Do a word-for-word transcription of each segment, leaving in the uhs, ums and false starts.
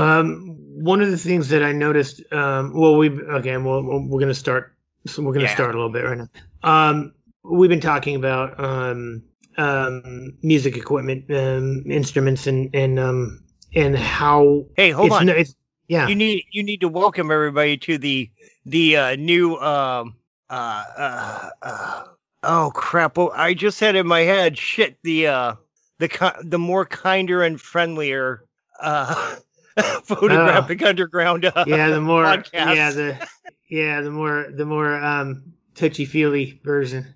Um, one of the things that I noticed, um, well, we okay, well, we're gonna start. So we're gonna yeah. start a little bit right now. Um, we've been talking about um, um, music equipment, um, instruments, and and um, and how. Hey, hold it's, on. It's, yeah, you need you need to welcome everybody to the the uh, new. Um, uh, uh, uh, oh crap! Well, I just had in my head shit the uh, the the more kinder and friendlier. Uh, photographic oh. underground uh, yeah the more podcast. yeah the yeah the more the more um touchy-feely version.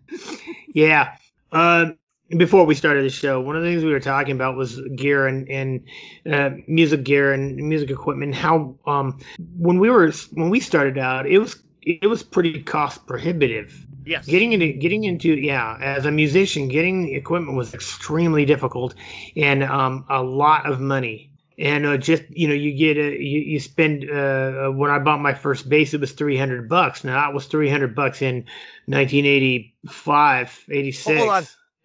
yeah um before we started the show, one of the things we were talking about was gear and and uh, music gear and music equipment, how um when we were when we started out it was it was pretty cost prohibitive. Yes. Getting into getting into yeah, as a musician, getting equipment was extremely difficult and um a lot of money. And uh, just, you know, you get a, you, you spend, uh, when I bought my first bass, it was three hundred bucks. Now, that was three hundred bucks in nineteen eighty-five, eighty-six. Hold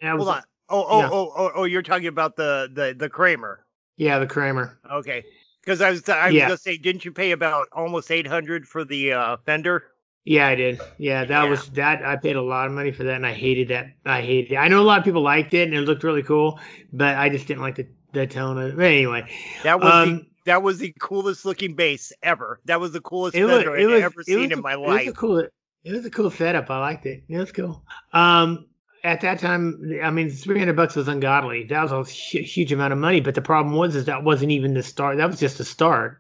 on. Hold on. Oh, oh, yeah. oh, oh, oh, you're talking about the, the, the Kramer. Yeah, the Kramer. Okay. Because I was, I was yeah. going to say, didn't you pay about almost eight hundred for the uh, Fender? Yeah, I did. Yeah, that yeah. was that. I paid a lot of money for that, and I hated that. I hated it. I know a lot of people liked it, and it looked really cool, but I just didn't like the The tone of anyway. That was um, the, that was the coolest looking bass ever. That was the coolest Fender I've ever seen in my life. It was a cool, it was a cool setup. I liked it. It was cool. Um, at that time, I mean, three hundred bucks was ungodly. That was a huge amount of money. But the problem was, is that wasn't even the start. That was just the start.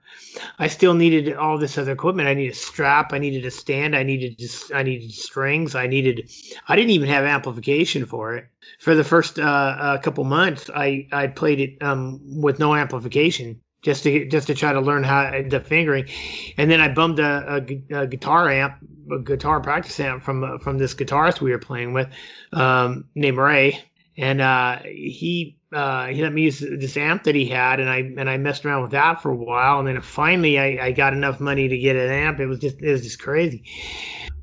I still needed all this other equipment. I needed a strap. I needed a stand. I needed just. I needed strings. I needed. I didn't even have amplification for it. For the first uh, uh, couple months, I, I played it um, with no amplification just to just to try to learn how the fingering, and then I bummed a, a, a guitar amp, a guitar practice amp from from this guitarist we were playing with, um, named Ray, and uh, he uh, he let me use this amp that he had, and I and I messed around with that for a while, and then finally I, I got enough money to get an amp. It was just it was just crazy.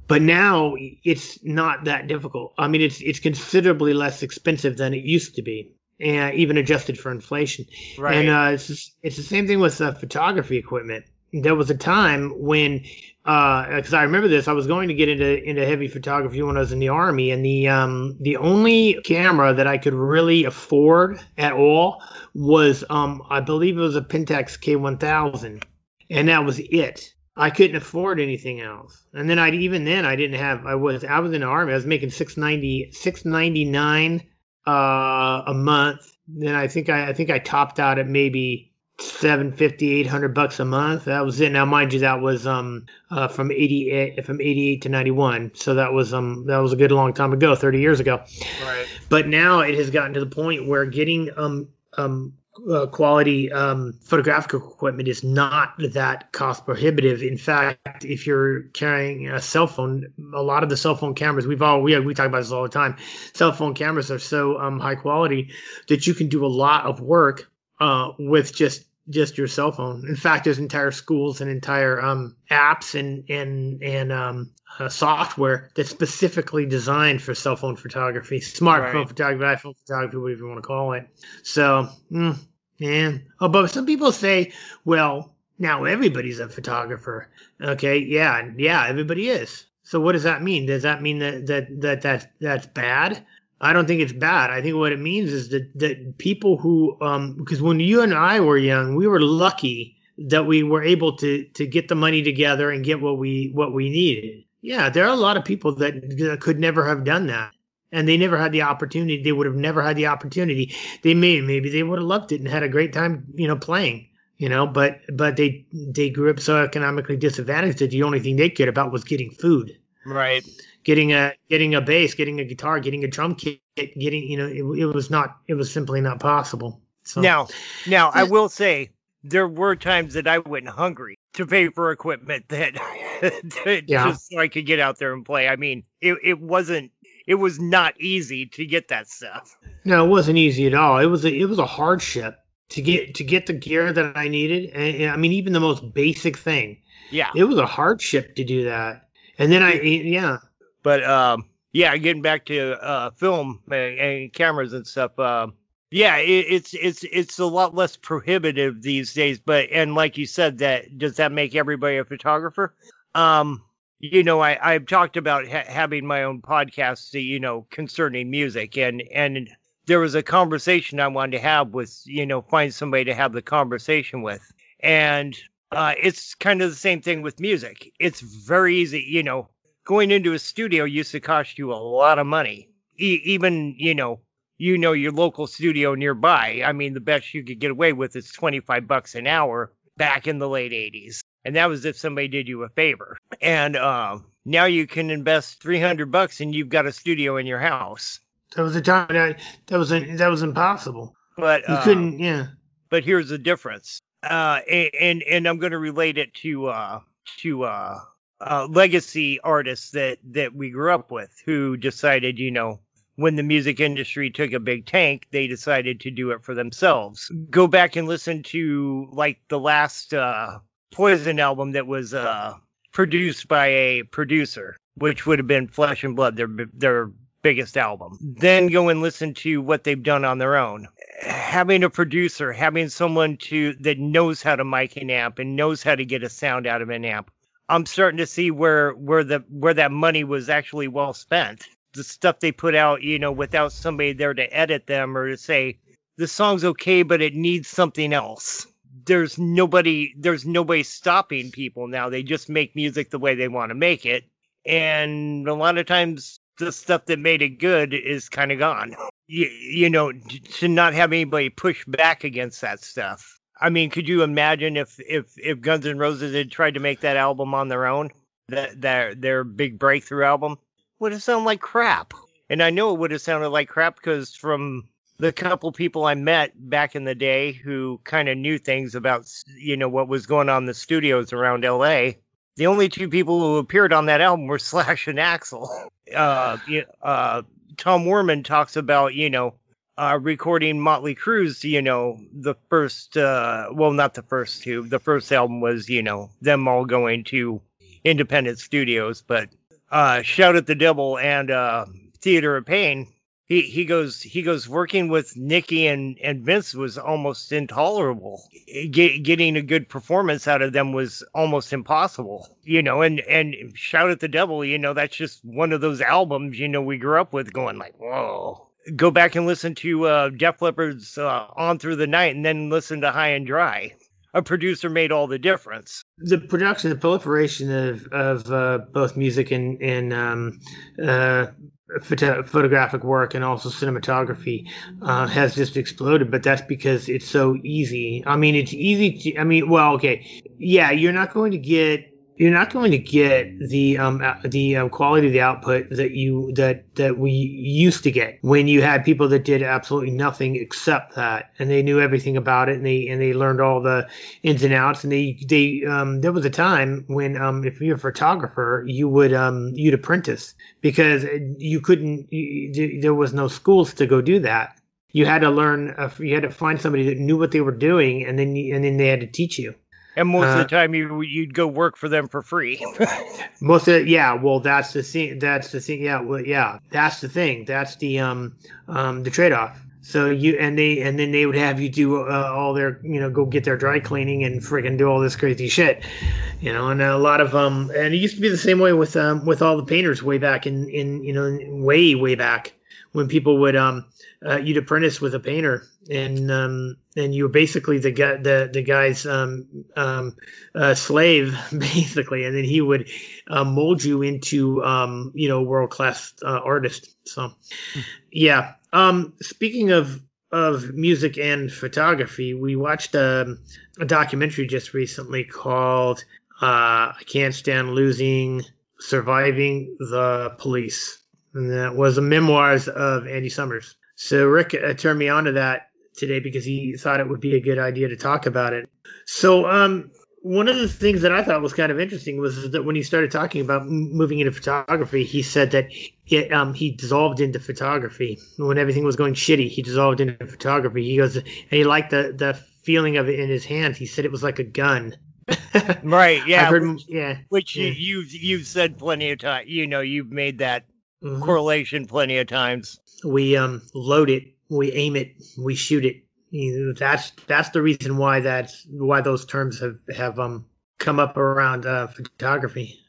But now it's not that difficult. I mean, it's it's considerably less expensive than it used to be, and even adjusted for inflation. Right. And uh, it's just, it's the same thing with uh, photography equipment. There was a time when, because uh, I remember this, I was going to get into into heavy photography when I was in the Army, and the um the only camera that I could really afford at all was um I believe it was a Pentax K one thousand, and that was it. I couldn't afford anything else, and then I even then I didn't have I was I was in the Army. I was making six ninety, six ninety-nine uh, a month. Then I think I I think I topped out at maybe seven fifty, eight hundred bucks a month. That was it. Now, mind you, that was um uh, from eighty-eight from eighty-eight to ninety-one. So that was um that was a good long time ago, thirty years ago. Right. But now it has gotten to the point where getting um um. Uh, quality um, photographic equipment is not that cost prohibitive. In fact, if you're carrying a cell phone, a lot of the cell phone cameras we've all we we talk about this all the time. Cell phone cameras are so um, high quality that you can do a lot of work uh, with just just your cell phone. In fact, there's entire schools and entire um, apps and and and um, uh, software that's specifically designed for cell phone photography, smartphone right. photography, iPhone photography, whatever you want to call it. So. Mm. Yeah. Oh, but some people say, well, now everybody's a photographer. Okay. Yeah. Yeah. Everybody is. So what does that mean? Does that mean that, that, that, that that's bad? I don't think it's bad. I think what it means is that, that people who, um, because when you and I were young, we were lucky that we were able to, to get the money together and get what we, what we needed. Yeah. There are a lot of people that, that could never have done that. And they never had the opportunity. They would have never had the opportunity. They may, maybe they would have loved it and had a great time, you know, playing, you know, but, but they, they grew up so economically disadvantaged that the only thing they cared about was getting food. Right. Getting a, getting a bass, getting a guitar, getting a drum kit, getting, you know, it, it was not, it was simply not possible. So now, now I will say there were times that I went hungry to pay for equipment that to, yeah. just so I could get out there and play. I mean, it, it wasn't, It was not easy to get that stuff. No, it wasn't easy at all. It was a, it was a hardship to get to get the gear that I needed. And, and I mean, even the most basic thing. Yeah. It was a hardship to do that. And then I, yeah. But um, yeah, getting back to uh, film and, and cameras and stuff. Uh, Yeah, it, it's it's it's a lot less prohibitive these days. But and like you said, that does that make everybody a photographer? Um, you know, I I've talked about ha- having my own podcast, you know, concerning music, and and there was a conversation I wanted to have with, you know, find somebody to have the conversation with, and uh, it's kind of the same thing with music. It's very easy, you know, going into a studio used to cost you a lot of money, e- even you know. you know, your local studio nearby. I mean, the best you could get away with is twenty-five bucks an hour back in the late eighties. And that was if somebody did you a favor. And uh, now you can invest three hundred bucks and you've got a studio in your house. That was a time that, that was a, that was impossible. But you uh, couldn't, yeah. But here's the difference. Uh, and, and, and I'm going to relate it to uh, to uh, uh, legacy artists that, that we grew up with who decided, you know, when the music industry took a big tank, they decided to do it for themselves. Go back and listen to, like, the last uh, Poison album that was uh, produced by a producer, which would have been Flesh and Blood, their their biggest album. Then go and listen to what they've done on their own. Having a producer, having someone to that knows how to mic an amp and knows how to get a sound out of an amp. I'm starting to see where where the where that money was actually well spent. The stuff they put out, you know, without somebody there to edit them or to say the song's okay, but it needs something else. There's nobody, there's nobody stopping people now. They just make music the way they want to make it, and a lot of times the stuff that made it good is kind of gone. You, you know, to not have anybody push back against that stuff. I mean, could you imagine if if if Guns N' Roses had tried to make that album on their own, that their their big breakthrough album? Would have sounded like crap. And I know it would have sounded like crap because from the couple people I met back in the day who kind of knew things about, you know, what was going on in the studios around L A, the only two people who appeared on that album were Slash and Axl. Uh, uh, Tom Werman talks about, you know, uh, recording Motley Crue's, you know, the first, uh, well, not the first two. The first album was, you know, them all going to independent studios, but Uh, Shout at the Devil and uh, Theater of Pain. He he goes he goes working with Nikki and, and Vince was almost intolerable. Get, getting a good performance out of them was almost impossible. You know, and, and Shout at the Devil, you know, that's just one of those albums, you know, we grew up with going like, whoa. Go back and listen to uh, Def Leppard's uh, On Through the Night and then listen to High and Dry. A producer made all the difference. The production, the proliferation of of uh, both music and and um, uh, photo- photographic work, and also cinematography, uh, has just exploded. But that's because it's so easy. I mean, it's easy to. I mean, well, okay, yeah, you're not going to get you're not going to get the um the um, quality of the output that you that that we used to get when you had people that did absolutely nothing except that, and they knew everything about it, and they and they learned all the ins and outs, and they they um there was a time when um if you're a photographer you would um you'd apprentice because you couldn't you, there was no schools to go do that. You had to learn uh, you had to find somebody that knew what they were doing, and then and then they had to teach you. And most uh, of the time, you, you'd go work for them for free. most of yeah, well, that's the thing. That's the thing. Yeah, well, yeah, that's the thing. That's the um um the trade off. So you and they and then they would have you do uh, all their you know go get their dry cleaning and friggin' do all this crazy shit, you know. And a lot of um and it used to be the same way with um with all the painters way back in in you know way way back when people would um uh, you'd apprentice with a painter. And um, and you were basically the guy, the the guy's um, um, uh, slave, basically, and then he would uh, mold you into um, you know world class uh, artist. So, yeah. Um, speaking of of music and photography, we watched a, a documentary just recently called uh, "I Can't Stand Losing: Surviving the Police," and that was a memoirs of Andy Summers. So Rick uh, turned me on to that today because he thought it would be a good idea to talk about it. So um, one of the things that I thought was kind of interesting was that when he started talking about moving into photography, he said that it, um, he dissolved into photography. When everything was going shitty, he dissolved into photography. He goes, and he liked the, the feeling of it in his hands. He said it was like a gun. Right, yeah. Heard, which yeah, which yeah. You, you've, you've said plenty of times. You know, you've made that mm-hmm. correlation plenty of times. We um, load it we aim it, we shoot it. You know, that's that's the reason why that's why those terms have have um come up around uh, photography.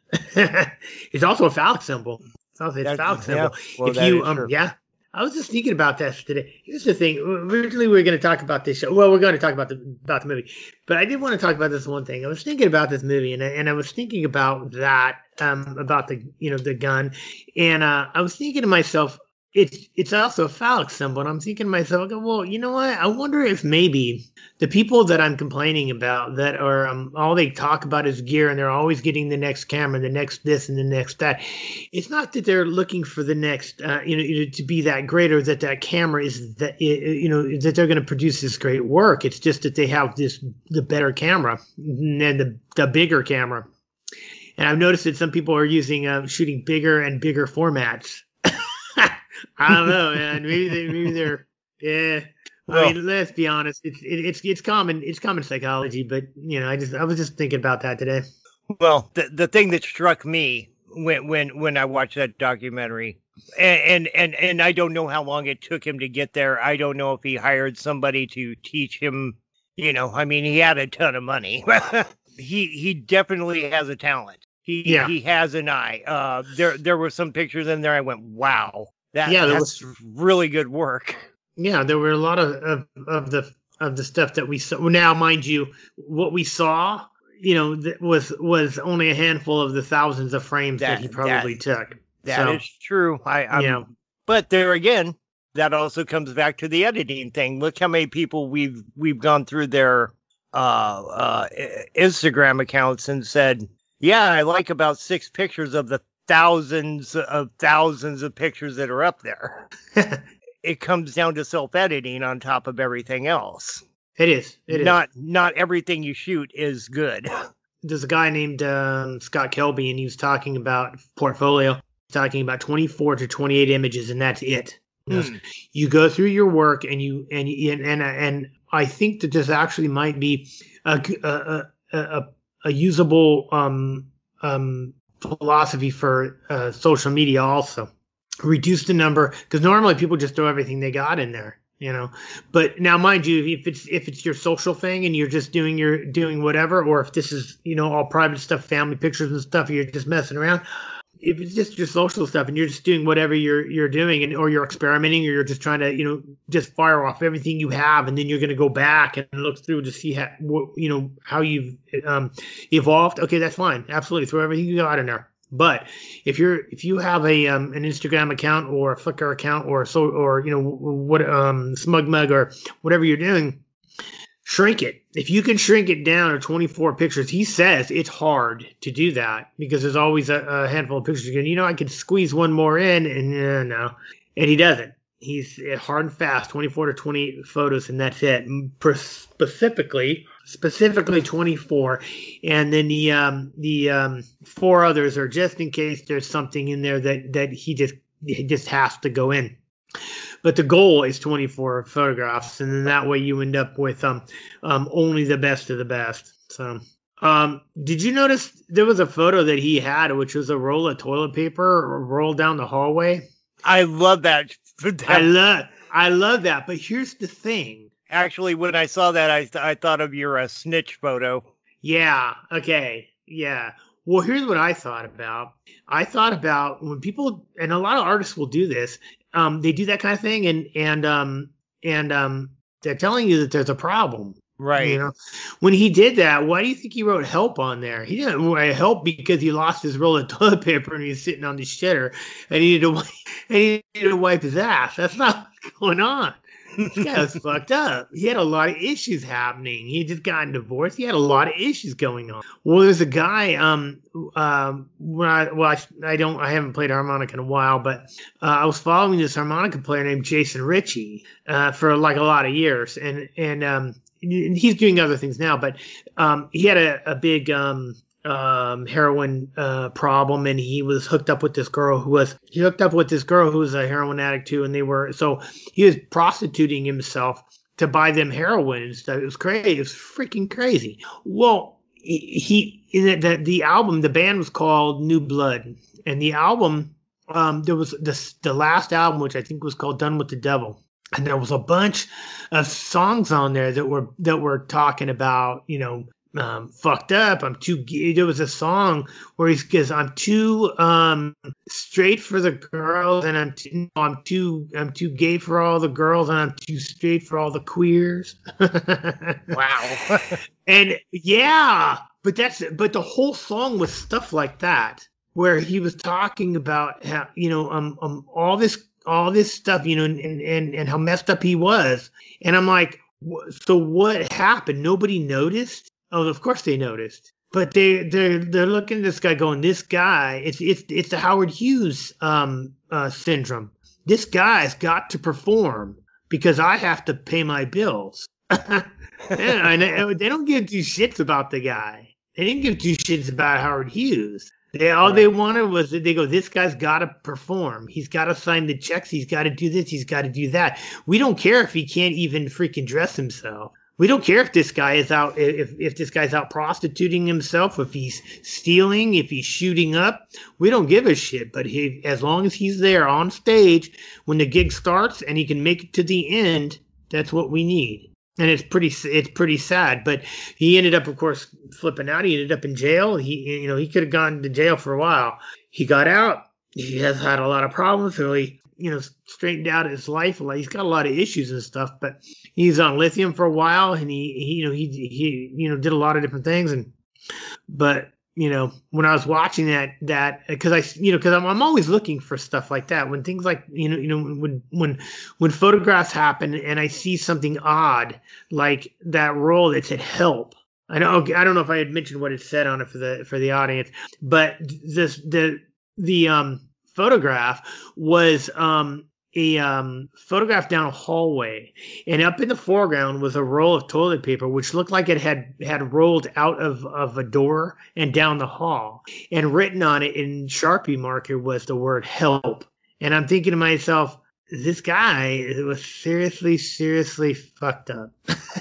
It's also a phallic symbol. It's also a phallic symbol. Yeah. Well, if you um true. yeah, I was just thinking about that today. Here's the thing. Originally, we were going to talk about this show. Well, we're going to talk about the about the movie, but I did want to talk about this one thing. I was thinking about this movie, and I, and I was thinking about that um about the you know the gun, and uh, I was thinking to myself. It's it's also a phallic symbol, and I'm thinking to myself, well, you know what? I wonder if maybe the people that I'm complaining about that are um, all they talk about is gear, and they're always getting the next camera, the next this, and the next that. It's not that they're looking for the next, uh, you know, to be that great, or that that camera is that you know that they're going to produce this great work. It's just that they have this the better camera and the the bigger camera. And I've noticed that some people are using uh, shooting bigger and bigger formats. I don't know, man. Maybe they, maybe they're, yeah. Well, I mean, let's be honest. It's it, it's it's common. It's common psychology. But you know, I just I was just thinking about that today. Well, the the thing that struck me when when when I watched that documentary, and and and I don't know how long it took him to get there. I don't know if he hired somebody to teach him. You know, I mean, he had a ton of money. he he definitely has a talent. He yeah. he has an eye. Uh, there there were some pictures in there. I went, wow. That, yeah, that was really good work. Yeah, there were a lot of, of, of the of the stuff that we saw. Now, mind you, what we saw, you know, th- was was only a handful of the thousands of frames that, that he probably that, took. That so, is true. I, I'm, yeah. But there again, that also comes back to the editing thing. Look how many people we've we've gone through their uh, uh, Instagram accounts and said, "Yeah, I like about six pictures of the." Thousands of thousands of pictures that are up there. It comes down to self-editing on top of everything else. It is. It not, is. Not everything you shoot is good. There's a guy named um, Scott Kelby, and he was talking about portfolio, talking about twenty-four to twenty-eight images, and that's it. Mm. You go through your work, and you and and and, and I think that this actually might be a a a, a, a usable um um. philosophy for uh, social media. Also reduce the number, because normally people just throw everything they got in there, you know. But now, mind you, if it's if it's your social thing and you're just doing your doing whatever, or if this is, you know, all private stuff, family pictures and stuff, you're just messing around. If it's just your social stuff and you're just doing whatever you're you're doing, and or you're experimenting, or you're just trying to, you know, just fire off everything you have, and then you're going to go back and look through to see how, you know, how you've um, evolved. Okay, that's fine. Absolutely, throw everything you got in there. But if you're if you have a um, an Instagram account or a Flickr account or so or you know what um, Smug Mug or whatever you're doing, shrink it. If you can shrink it down to twenty-four pictures, he says it's hard to do that because there's always a, a handful of pictures. You know, I could squeeze one more in, and uh, no, and he doesn't. He's hard and fast, twenty-four to twenty-eight photos, and that's it. Per- specifically, specifically twenty-four, and then the um, the um, four others are just in case there's something in there that that he just he just has to go in. But the goal is twenty-four photographs, and then that way you end up with um, um, only the best of the best. So, um, did you notice there was a photo that he had, which was a roll of toilet paper rolled down the hallway? I love that. I love, I love that. But here's the thing. Actually, when I saw that, I I thought of your uh, snitch photo. Yeah. Okay. Yeah. Well, here's what I thought about. I thought about when people, and a lot of artists will do this. Um, they do that kind of thing, and and um, and um, they're telling you that there's a problem, right? You know, when he did that, why do you think he wrote "help" on there? He didn't write "help" because he lost his roll of toilet paper and he was sitting on the shitter, and he needed to and he needed to wipe his ass. That's not what's going on. This guy was fucked up. He had a lot of issues happening. He had just gotten divorced. He had a lot of issues going on. Well, there's a guy. Um, um, when I, well, I, I don't. I haven't played harmonica in a while, but uh, I was following this harmonica player named Jason Ritchie uh, for like a lot of years, and and um, he's doing other things now. But um, he had a, a big um. um heroin uh problem, and he was hooked up with this girl who was he hooked up with this girl who was a heroin addict too, and they were so he was prostituting himself to buy them heroin and stuff. It was crazy. It was freaking crazy. Well, he, he the, the, the album the band was called New Blood, and the album um there was this the last album, which I think was called Done with the Devil. And there was a bunch of songs on there that were that were talking about, you know, um, fucked up. I'm too gay. There was a song where he's because I'm too um, straight for the girls, and I'm too, I'm too I'm too gay for all the girls, and I'm too straight for all the queers. Wow. And yeah, but that's but the whole song was stuff like that, where he was talking about how, you know, um, um all this. all this stuff, you know, and, and, and how messed up he was. And I'm like, so what happened? Nobody noticed? Oh, of course they noticed. But they, they're, they're looking at this guy going, this guy, it's, it's, it's the Howard Hughes um, uh, syndrome. This guy's got to perform because I have to pay my bills. And they don't give two shits about the guy. They didn't give two shits about Howard Hughes. They, all they wanted was that they go, this guy's got to perform. He's got to sign the checks. He's got to do this. He's got to do that. We don't care if he can't even freaking dress himself. We don't care if this guy is out, if, if this guy's out prostituting himself, if he's stealing, if he's shooting up. We don't give a shit. But he, as long as he's there on stage when the gig starts and he can make it to the end, that's what we need. And it's pretty, it's pretty sad. But he ended up, of course, flipping out. He ended up in jail. He, you know, he could have gone to jail for a while. He got out. He has had a lot of problems. Really, you know, straightened out his life. He's got a lot of issues and stuff. But he's on lithium for a while, and he, he you know, he, he, you know, did a lot of different things. And but you know, when I was watching that, that because I, you know, because I'm, I'm always looking for stuff like that. When things like, you know, you know, when when when photographs happen and I see something odd like that roll that said "help," I know I don't know if I had mentioned what it said on it for the for the audience, but this the the um photograph was um a um photograph down a hallway, and up in the foreground was a roll of toilet paper which looked like it had had rolled out of of a door and down the hall, and written on it in Sharpie marker was the word "help." And I'm thinking to myself, this guy was seriously seriously fucked up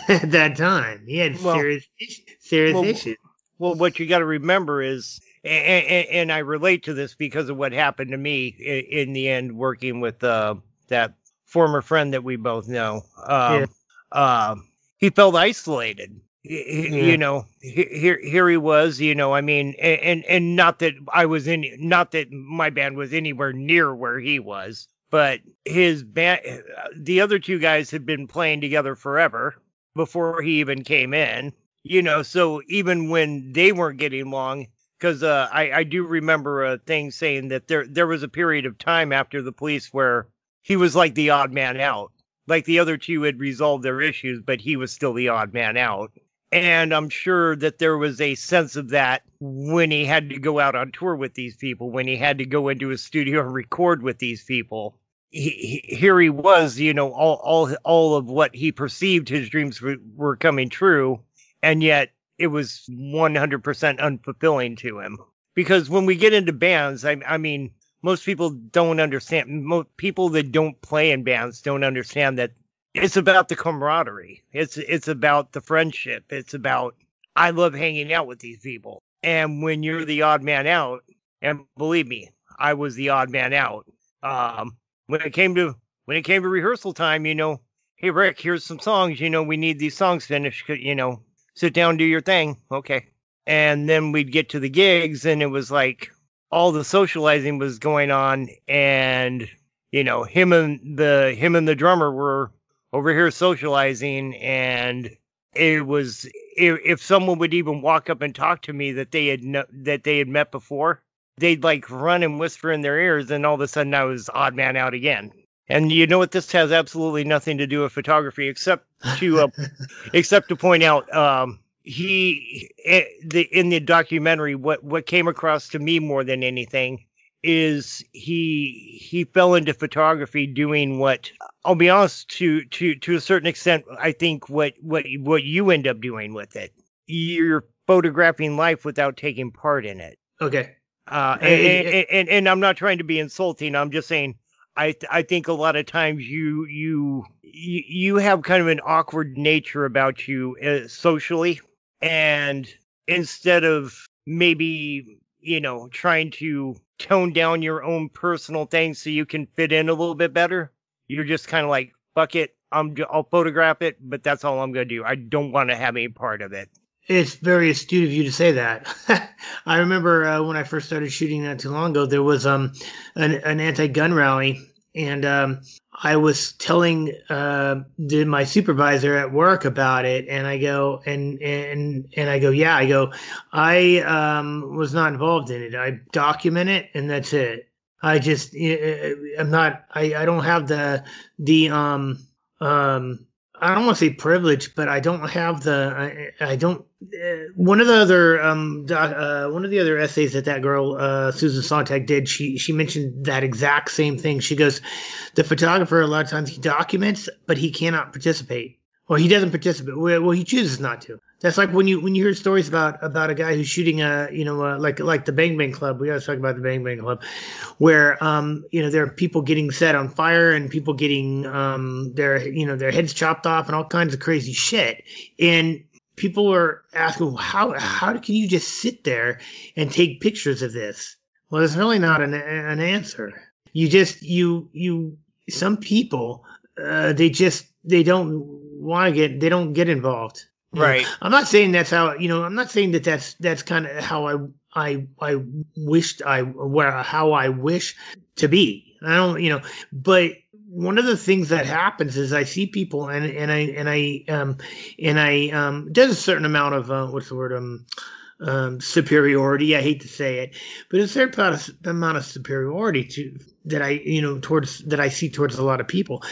at that time. He had well, serious serious well, issues. Well, what you got to remember is, And, and, and I relate to this because of what happened to me in, in the end, working with uh, that former friend that we both know. Um, yeah. uh, he felt isolated. He, yeah. You know, here here he was. You know, I mean, and and not that I was in, not that my band was anywhere near where he was, but his band, the other two guys had been playing together forever before he even came in. You know, so even when they weren't getting along. Because uh, I, I do remember a thing saying that there there was a period of time after the Police where he was like the odd man out. Like the other two had resolved their issues, but he was still the odd man out. And I'm sure that there was a sense of that when he had to go out on tour with these people, when he had to go into a studio and record with these people. He, he, here he was, you know, all, all, all of what he perceived his dreams were, were coming true, and yet it was one hundred percent unfulfilling to him. Because when we get into bands, I, I mean, most people don't understand. Most people that don't play in bands don't understand that it's about the camaraderie. It's it's about the friendship. It's about, I love hanging out with these people. And when you're the odd man out, and believe me, I was the odd man out. Um, when it came to when it came to rehearsal time, you know, hey, Rick, here's some songs. You know, we need these songs finished, you know. Sit down, do your thing. Okay. And then we'd get to the gigs, and it was like all the socializing was going on, and, you know, him and the him and the drummer were over here socializing, and it was, if, if someone would even walk up and talk to me that they had no, that they had met before, they'd like run and whisper in their ears, and all of a sudden I was odd man out again. And you know what? This has absolutely nothing to do with photography, except to uh, except to point out um, he it, the, in the documentary. What what came across to me more than anything is he he fell into photography doing what, I'll be honest, to to to a certain extent, I think what what what you end up doing with it. You're photographing life without taking part in it. Okay. Uh, and, and, and, and and I'm not trying to be insulting. I'm just saying. I th- I think a lot of times you you you have kind of an awkward nature about you uh, socially, and instead of maybe, you know, trying to tone down your own personal things so you can fit in a little bit better, you're just kind of like, fuck it, I'm, I'll photograph it, but that's all I'm going to do. I don't want to have any part of it. It's very astute of you to say that. I remember uh, when I first started shooting not too long ago, there was um an, an anti-gun rally, and um, I was telling uh, my supervisor at work about it, and I go and and and I go, yeah, I go, I um, was not involved in it. I document it, and that's it. I just I'm not I, I don't have the the um um. I don't want to say privilege, but I don't have the, I, I don't, uh, one of the other, um, uh, one of the other essays that that girl, uh, Susan Sontag did, she, she mentioned that exact same thing. She goes, the photographer, a lot of times he documents, but he cannot participate, or he doesn't participate. Well, he chooses not to. That's like when you, when you hear stories about, about a guy who's shooting a, you know, a, like, like the Bang Bang Club, we always talk about the Bang Bang Club, where, um, you know, there are people getting set on fire and people getting, um, their, you know, their heads chopped off and all kinds of crazy shit. And people are asking, how, how can you just sit there and take pictures of this? Well, there's really not an, an answer. You just, you, you, some people, uh, they just, they don't want to get, they don't get involved. Right. I'm not saying that's how, you know, I'm not saying that that's, that's kind of how I, I, I wished I, where, how I wish to be. I don't, you know, but one of the things that happens is I see people and, and I, and I, um, and I, um, there's a certain amount of, uh, what's the word, um, um, superiority. I hate to say it, but a certain amount of superiority to, that I, you know, towards, that I see towards a lot of people.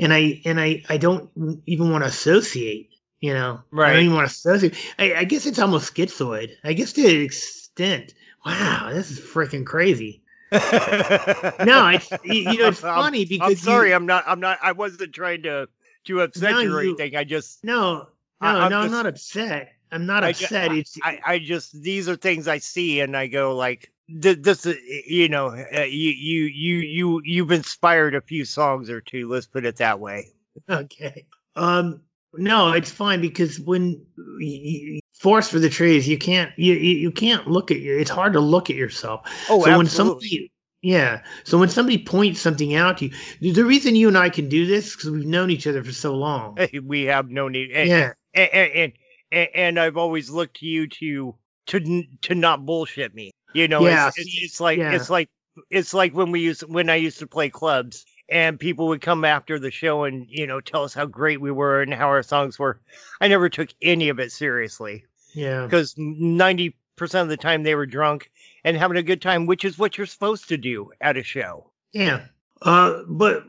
And I, and I, I don't even want to associate. You know, right. I don't even want to associate. I, I guess it's almost schizoid. I guess to an extent. Wow, this is freaking crazy. No, it's you know it's funny because I'm sorry, you, I'm not, I'm not, I wasn't trying to to upset you or anything. I just no, no, I, I'm no, just, I'm not upset. I'm not I upset. Just, it's, I, I just these are things I see and I go like this. You know, uh, you you you you you've inspired a few songs or two. Let's put it that way. Okay. Um. No, it's fine because when you force for the trees, you can't you you can't look at your. It's hard to look at yourself. Oh, so absolutely. When somebody, yeah. So when somebody points something out to you, the reason you and I can do this because we've known each other for so long. We have known each. Yeah. And and, and and I've always looked to you to to to not bullshit me. You know. Yeah. It's, it's, it's like yeah. it's like it's like when we used when I used to play clubs. And people would come after the show and, you know, tell us how great we were and how our songs were. I never took any of it seriously. Yeah. Because ninety percent of the time they were drunk and having a good time, which is what you're supposed to do at a show. Yeah. Uh, but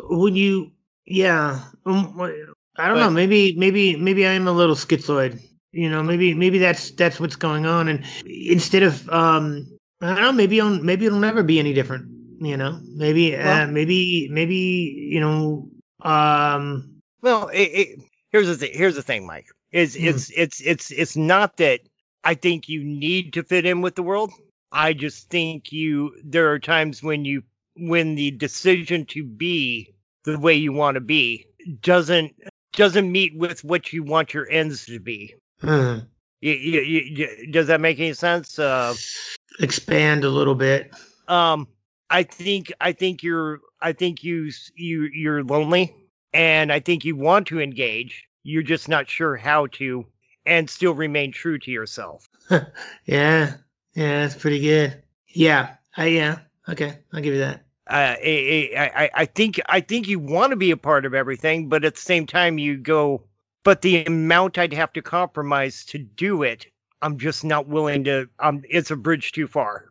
when you, yeah, I don't but, know. Maybe, maybe, maybe I am a little schizoid. You know, maybe, maybe that's, that's what's going on. And instead of, um, I don't know, maybe, I'll, maybe it'll never be any different. You know, maybe, well, uh, maybe, maybe, you know, um, well, it, it, here's the thing. Here's the thing, Mike, is mm-hmm. it's, it's, it's, it's not that I think you need to fit in with the world. I just think you, there are times when you, when the decision to be the way you want to be doesn't, doesn't meet with what you want your ends to be. Mm-hmm. you, you, you, does that make any sense? Uh, Expand a little bit. Um. I think I think you're I think you you you're lonely, and I think you want to engage. You're just not sure how to, and still remain true to yourself. yeah, yeah, that's pretty good. Yeah, I, yeah, okay, I'll give you that. Uh, I, I I think I think you want to be a part of everything, but at the same time, you go. But the amount I'd have to compromise to do it, I'm just not willing to. Um, it's a bridge too far.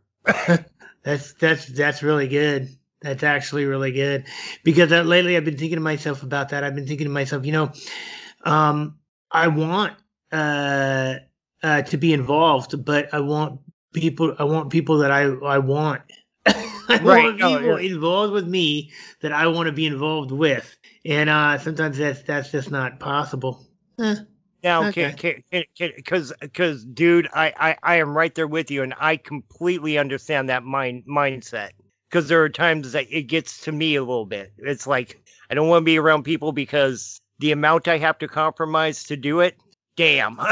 That's that's that's really good. That's actually really good because uh, lately I've been thinking to myself about that. I've been thinking to myself, you know, um, I want uh, uh, to be involved, but I want people. I want people that I I want. I right. want people oh, yeah. involved with me that I want to be involved with, and uh, sometimes that's that's just not possible. Eh. Now, because, okay. because, dude, I, I, I am right there with you, and I completely understand that mind mindset. Because there are times that it gets to me a little bit. It's like I don't want to be around people because the amount I have to compromise to do it, damn. But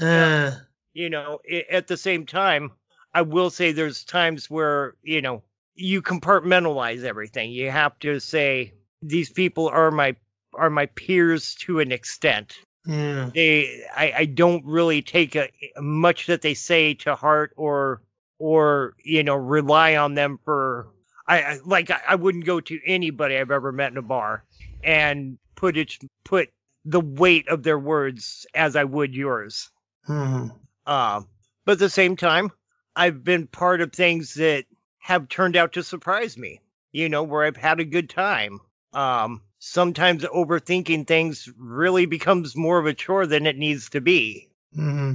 uh, you know, at the same time, I will say there's times where you know you compartmentalize everything. You have to say these people are my are my peers to an extent. Yeah. They, I, I don't really take a, much that they say to heart, or or you know rely on them for. I, I like I, I wouldn't go to anybody I've ever met in a bar and put it put the weight of their words as I would yours. Mm-hmm. Uh, but at the same time, I've been part of things that have turned out to surprise me. You know, where I've had a good time. Um, sometimes overthinking things really becomes more of a chore than it needs to be. Mm-hmm.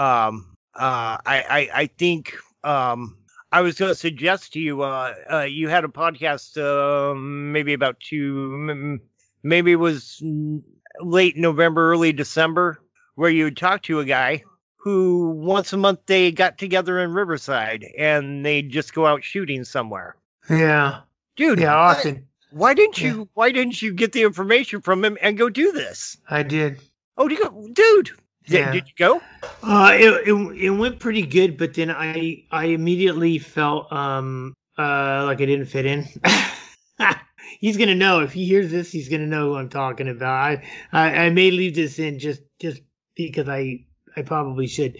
Um, uh, I, I, I think um, I was going to suggest to you, uh, uh, you had a podcast uh, maybe about two, maybe it was late November, early December, where you would talk to a guy who once a month they got together in Riverside and they just go out shooting somewhere. Yeah. Dude. Yeah, often. Why didn't you yeah. why didn't you get the information from him and go do this? I did. Oh, did you go? Dude. Yeah. Did, did you go? Uh it, it it went pretty good, but then I I immediately felt um uh like I didn't fit in. He's going to know if he hears this, he's going to know who I'm talking about. I, I I may leave this in just just because I I probably should.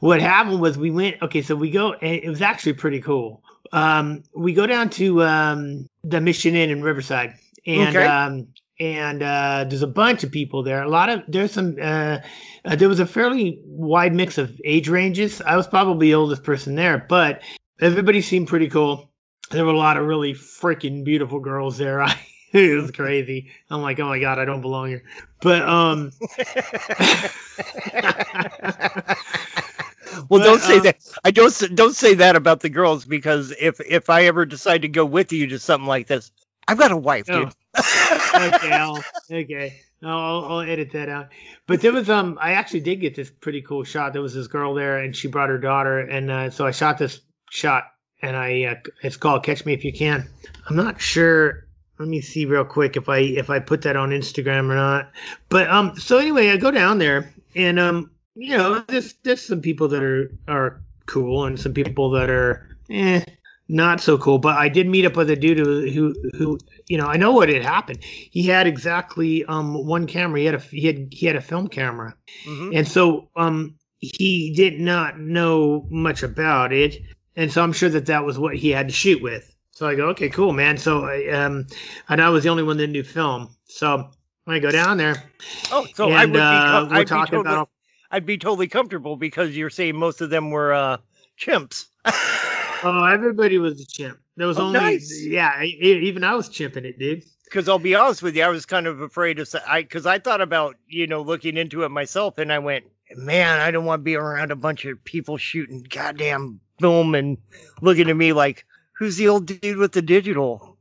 What happened was we went okay, so we go and it was actually pretty cool. Um, we go down to um, the Mission Inn in Riverside, and okay. um, and uh, there's a bunch of people there. A lot of there's some. Uh, uh, there was a fairly wide mix of age ranges. I was probably the oldest person there, but everybody seemed pretty cool. There were a lot of really freaking beautiful girls there. I, it was crazy. I'm like, oh my god, I don't belong here. But um. Well, but, don't say um, that. I don't don't say that about the girls, because if if I ever decide to go with you to something like this, I've got a wife, oh. dude. okay, I'll, okay, I'll, I'll edit that out. But there was um, I actually did get this pretty cool shot. There was this girl there, and she brought her daughter, and uh, so I shot this shot, and I uh, it's called "Catch Me If You Can." I'm not sure. Let me see real quick if I if I put that on Instagram or not. But um, so anyway, I go down there, and um. You know, there's, there's some people that are, are cool and some people that are eh, not so cool. But I did meet up with a dude who, who, who you know, I know what had happened. He had exactly um one camera. He had a, he had, he had a film camera. Mm-hmm. And so um he did not know much about it. And so I'm sure that that was what he had to shoot with. So I go, okay, cool, man. So I, um, and I was the only one that knew film. So I go down there. Oh, so and, I would be, uh, we're I'd talking be totally- about... I'd be totally comfortable because you're saying most of them were uh, chimps. Oh, everybody was a chimp. There was oh, only, nice. yeah, even I was chimping it, dude. Because I'll be honest with you, I was kind of afraid of, I because I thought about, you know, looking into it myself, and I went, man, I don't want to be around a bunch of people shooting goddamn film and looking at me like, who's the old dude with the digital?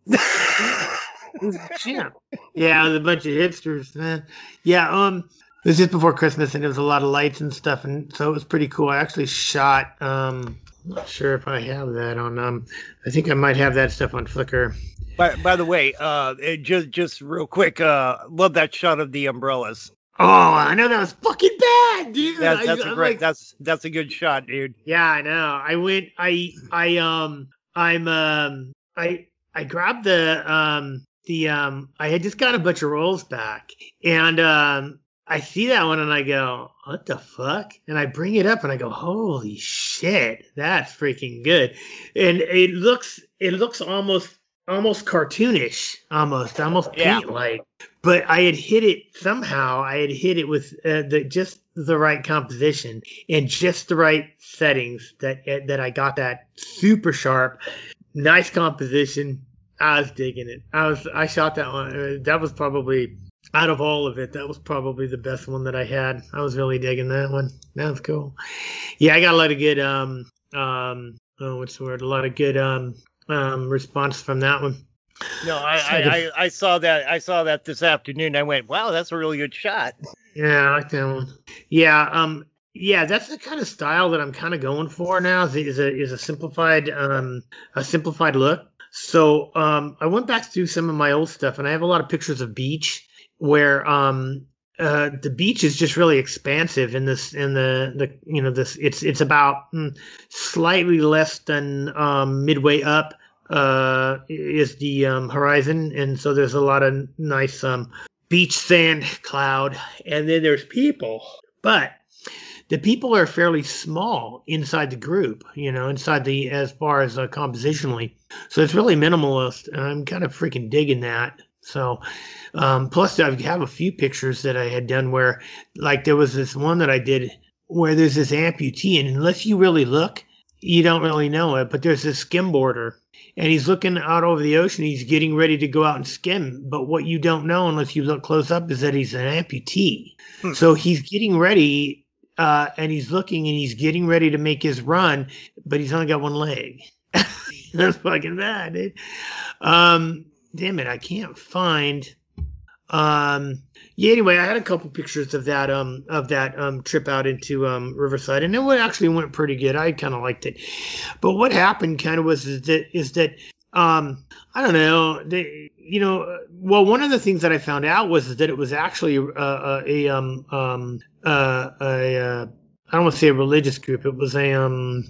Who's a chimp? Yeah, it was a bunch of hipsters, man. Yeah, um... It was just before Christmas, and there was a lot of lights and stuff, and so it was pretty cool. I actually shot. Um, I'm not sure if I have that on. Um, I think I might have that stuff on Flickr. By by the way, uh, it just just real quick, uh, love that shot of the umbrellas. Oh, I know that was fucking bad, dude. That, that's I, a great. Like, that's that's a good shot, dude. Yeah, I know. I went. I I um. I'm um. I I grabbed the um the um. I had just got a bunch of rolls back, and um. I see that one and I go, what the fuck? And I bring it up and I go, holy shit, that's freaking good. And it looks, it looks almost, almost cartoonish, almost, almost paint-like. Yeah. But I had hit it somehow. I had hit it with uh, the, just the right composition and just the right settings that that I got that super sharp, nice composition. I was digging it. I was, I shot that one. That was probably. Out of all of it, that was probably the best one that I had. I was really digging that one. That was cool. Yeah, I got a lot of good, um, um, oh, what's the word? A lot of good, um, um, response from that one. No, I, I, I, I saw that. I saw that this afternoon. I went, wow, that's a really good shot. Yeah, I like that one. Yeah, um, yeah, that's the kind of style that I'm kind of going for now. Is a is a simplified, um, a simplified look. So, um, I went back through some of my old stuff, and I have a lot of pictures of beach. Where um uh the beach is just really expansive in this in the the you know this it's it's about mm, slightly less than um midway up uh, is the um, horizon, and so there's a lot of nice um, beach sand cloud, and then there's people, but the people are fairly small inside the group, you know, inside the, as far as uh, compositionally. So it's really minimalist, and I'm kind of freaking digging that. So, um, plus I have a few pictures that I had done where, like, there was this one that I did where there's this amputee, and unless you really look, you don't really know it, but there's this skimboarder, and he's looking out over the ocean. He's getting ready to go out and skim, but what you don't know unless you look close up is that he's an amputee. Hmm. So he's getting ready. Uh, and he's looking, and he's getting ready to make his run, but he's only got one leg. That's fucking bad, dude. Um, damn it, I can't find. Um, yeah, anyway, I had a couple pictures of that um of that um trip out into um Riverside, and it actually went pretty good. I kind of liked it, but what happened kind of was is that is that um I don't know they. You know, well, one of the things that I found out was that it was actually uh, a, um, um, uh, a uh, I don't want to say a religious group. It was a um,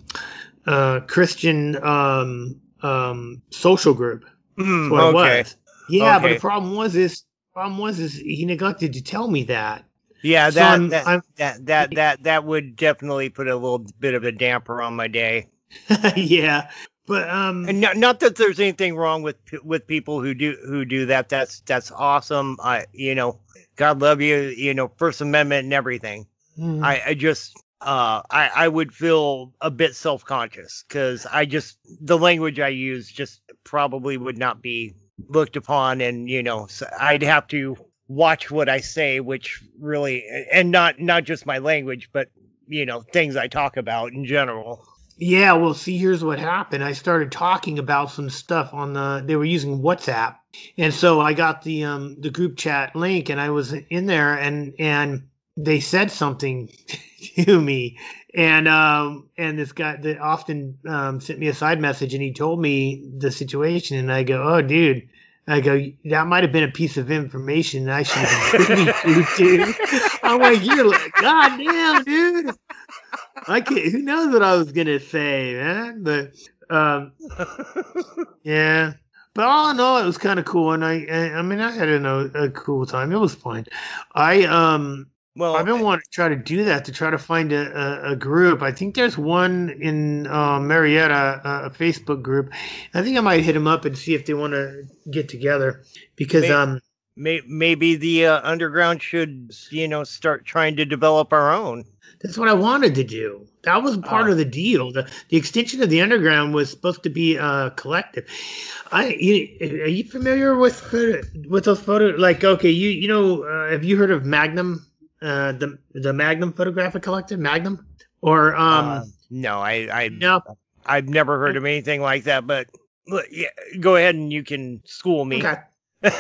uh, Christian um, um, social group. Mm, what okay. It was. Yeah, okay. But the problem was is problem was is he neglected to tell me that. Yeah, that so I'm, that, I'm, that that that that would definitely put a little bit of a damper on my day. Yeah. But um, and not, not that there's anything wrong with with people who do who do that. That's that's awesome. I you know, God love you. You know, First Amendment and everything. Mm-hmm. I, I just uh I, I would feel a bit self conscious because I just the language I use just probably would not be looked upon, and you know so I'd have to watch what I say, which really and not not just my language, but you know things I talk about in general. Yeah, well, see, here's what happened. I started talking about some stuff on the. They were using WhatsApp, and so I got the um the group chat link, and I was in there, and and they said something to me, and um and this guy that often um sent me a side message, and he told me the situation, and I go, oh, dude, I go, that might have been a piece of information I should have given you, dude. I'm like, you're like, goddamn, dude. I can't, who knows what I was going to say, man? But, um, yeah. But all in all, it was kind of cool. And I, I, I mean, I had a, a cool time. It was fun. I, um, well, I've been wanting to try to do that, to try to find a, a, a group. I think there's one in uh, Marietta, a, a Facebook group. I think I might hit them up and see if they want to get together because, maybe, um, may, maybe the uh, underground should, you know, start trying to develop our own. That's what I wanted to do. That was part uh, of the deal. The, the extension of the underground was supposed to be uh, collective. I you, are you familiar with with those photos? Like, okay, you you know, uh, have you heard of Magnum, uh, the the Magnum Photographic Collective, Magnum? Or um, uh, no, I I no. I've never heard of anything like that. But look, yeah, go ahead and you can school me. Okay.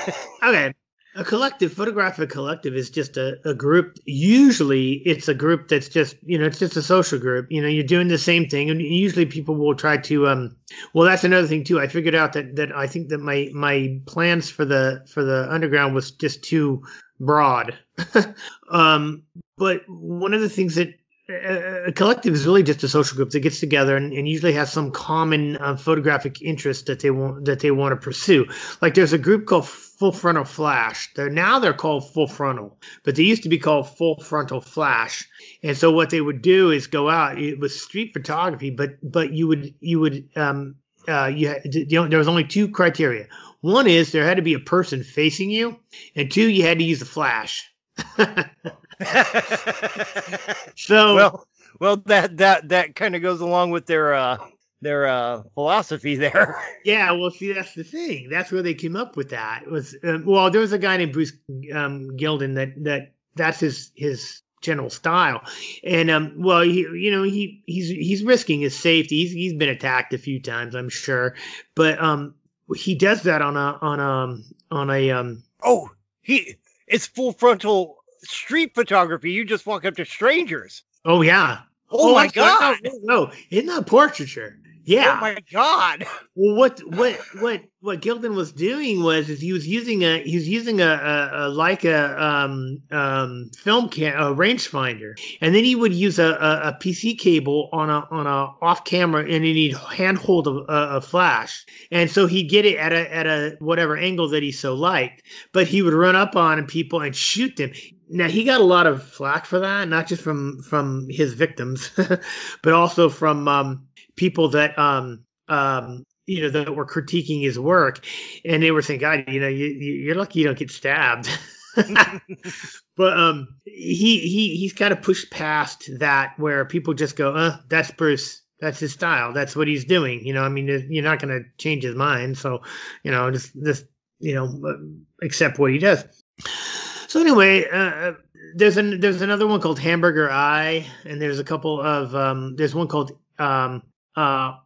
Okay. A collective, photographic collective, is just a, a group. Usually it's a group that's just, you know, it's just a social group. You know, you're doing the same thing. And usually people will try to, um, well, that's another thing too. I figured out that, that I think that my, my plans for the, for the underground was just too broad. um, but one of the things that, a collective is really just a social group that gets together and, and usually has some common uh, photographic interest that they want that they want to pursue. Like there's a group called Full Frontal Flash. They're now they're called Full Frontal, but they used to be called Full Frontal Flash. And so what they would do is go out. It was street photography, but but you would you would um uh you, you know, there was only two criteria. One is there had to be a person facing you, and two, you had to use a flash. So well, well, that that that kind of goes along with their uh, their uh, philosophy there. Yeah, well, see, that's the thing. That's where they came up with that. It was um, well, there was a guy named Bruce um, Gilden that that that's his his general style, and um, well, he, you know, he he's he's risking his safety. He's he's been attacked a few times, I'm sure, but um, he does that on a on a on a um. Oh, he it's full frontal. Street photography, you just walk up to strangers. Oh yeah. Oh, oh my God. No, isn't that portraiture? Yeah. Oh my God. Well, what what what what Gildan was doing was is he was using a he was using a, a, a Leica um, um, film cam a rangefinder, and then he would use a, a, a P C cable on a on a off camera, and then he'd handhold a, a, a flash, and so he'd get it at a at a whatever angle that he so liked, but he would run up on people and shoot them. Now, he got a lot of flack for that, not just from from his victims, but also from um, people that um, um, you know that were critiquing his work, and they were saying, "God, you know, you, you're lucky you don't get stabbed." But um, he he he's kind of pushed past that, where people just go, "Uh, that's Bruce. That's his style. That's what he's doing." You know, I mean, you're not going to change his mind, so you know, just just you know, accept what he does. So anyway, uh, there's an there's another one called Hamburger Eye, and there's a couple of um, there's one called um, uh,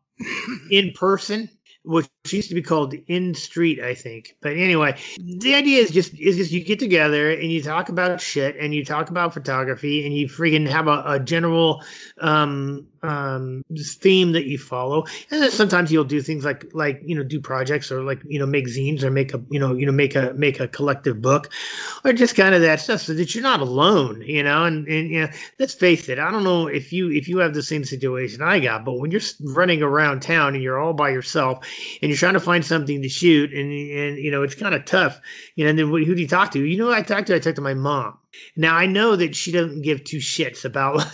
In Person, which used to be called In Street, I think. But anyway, the idea is just is just you get together and you talk about shit and you talk about photography and you freaking have a, a general um, um, theme that you follow. And then sometimes you'll do things like like you know do projects or like you know make zines or make a you know you know make a make a collective book or just kind of that stuff so that you're not alone, you know. And and you know, let's face it, I don't know if you if you have the same situation I got, but when you're running around town and you're all by yourself, and you're trying to find something to shoot, and and you know it's kind of tough, you know. And then who do you talk to? You know, who I talked to I talked to my mom. Now I know that she doesn't give two shits about.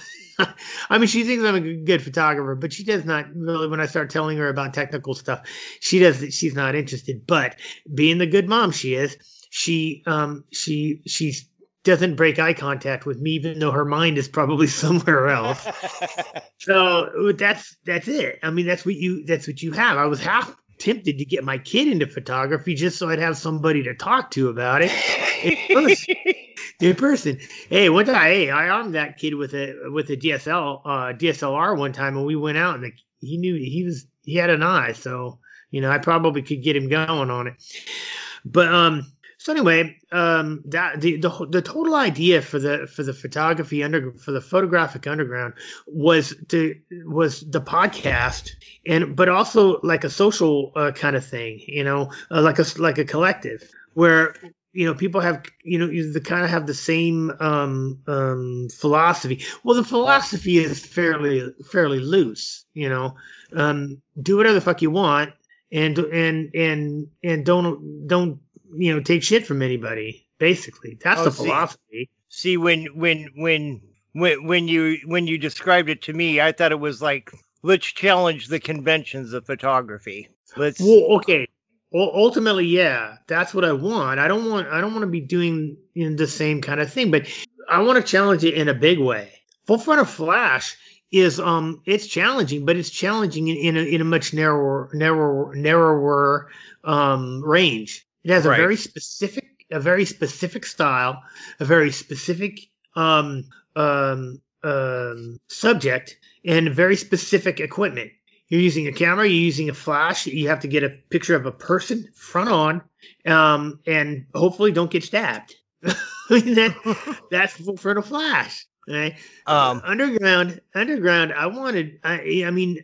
I mean, she thinks I'm a good photographer, but she does not really. When I start telling her about technical stuff, she does. She's not interested. But being the good mom she is, she um she she's. doesn't break eye contact with me, even though her mind is probably somewhere else. So that's that's it. I mean, that's what you that's what you have. I was half tempted to get my kid into photography just so I'd have somebody to talk to about it in person. In person. Hey, one time, hey, I armed that kid with a with a D S L uh, D S L R one time, and we went out, and the, he knew he was he had an eye, so you know I probably could get him going on it. But um. So anyway, um, that the, the the total idea for the for the photography under for the photographic underground was to was the podcast, and but also like a social uh, kind of thing, you know, uh, like a like a collective where you know people have you know you kind of have the same um, um, philosophy. Well, the philosophy is fairly fairly loose, you know, um, do whatever the fuck you want, and and and and don't don't. you know, take shit from anybody, basically. That's oh, the philosophy. See, see when, when, when, when, when you, when you described it to me, I thought it was like, let's challenge the conventions of photography. Let's. Well, okay. Well, ultimately, yeah, that's what I want. I don't want, I don't want to be doing you know, the same kind of thing, but I want to challenge it in a big way. Full frontal flash is, um, it's challenging, but it's challenging in, in a, in a much narrower, narrower, narrower, um, range. It has right. a very specific, a very specific style, a very specific um, um, um, subject, and very specific equipment. You're using a camera, you're using a flash. You have to get a picture of a person front on, um, and hopefully don't get stabbed. that, that's for the flash. Right? Um, underground, underground. I wanted. I, I mean.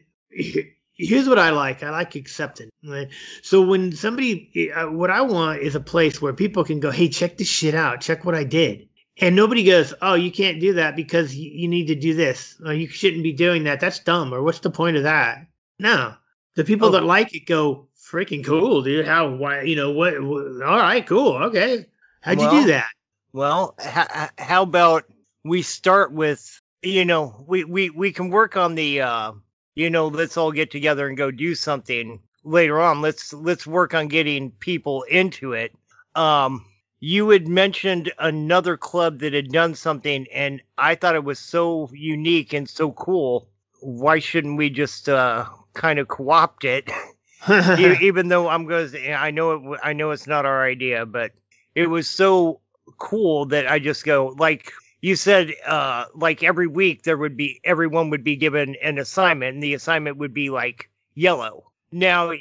Here's what I like. I like acceptance. Right? So when somebody, uh, what I want is a place where people can go, hey, check this shit out. Check what I did. And nobody goes, oh, you can't do that because you, you need to do this. Or you shouldn't be doing that. That's dumb. Or what's the point of that? No. The people oh. that like it go, freaking cool, dude. How, why, you know, what, what all right, cool. Okay. How'd well, you do that? Well, h- how about we start with, you know, we, we, we can work on the, uh, you know, let's all get together and go do something later on. Let's let's work on getting people into it. Um, you had mentioned another club that had done something, and I thought it was so unique and so cool. Why shouldn't we just uh, kind of co-opt it? Even though I'm going to, I know it, I know it's not our idea, but it was so cool that I just go like. You said, uh, like every week there would be everyone would be given an assignment, and the assignment would be like yellow. Now,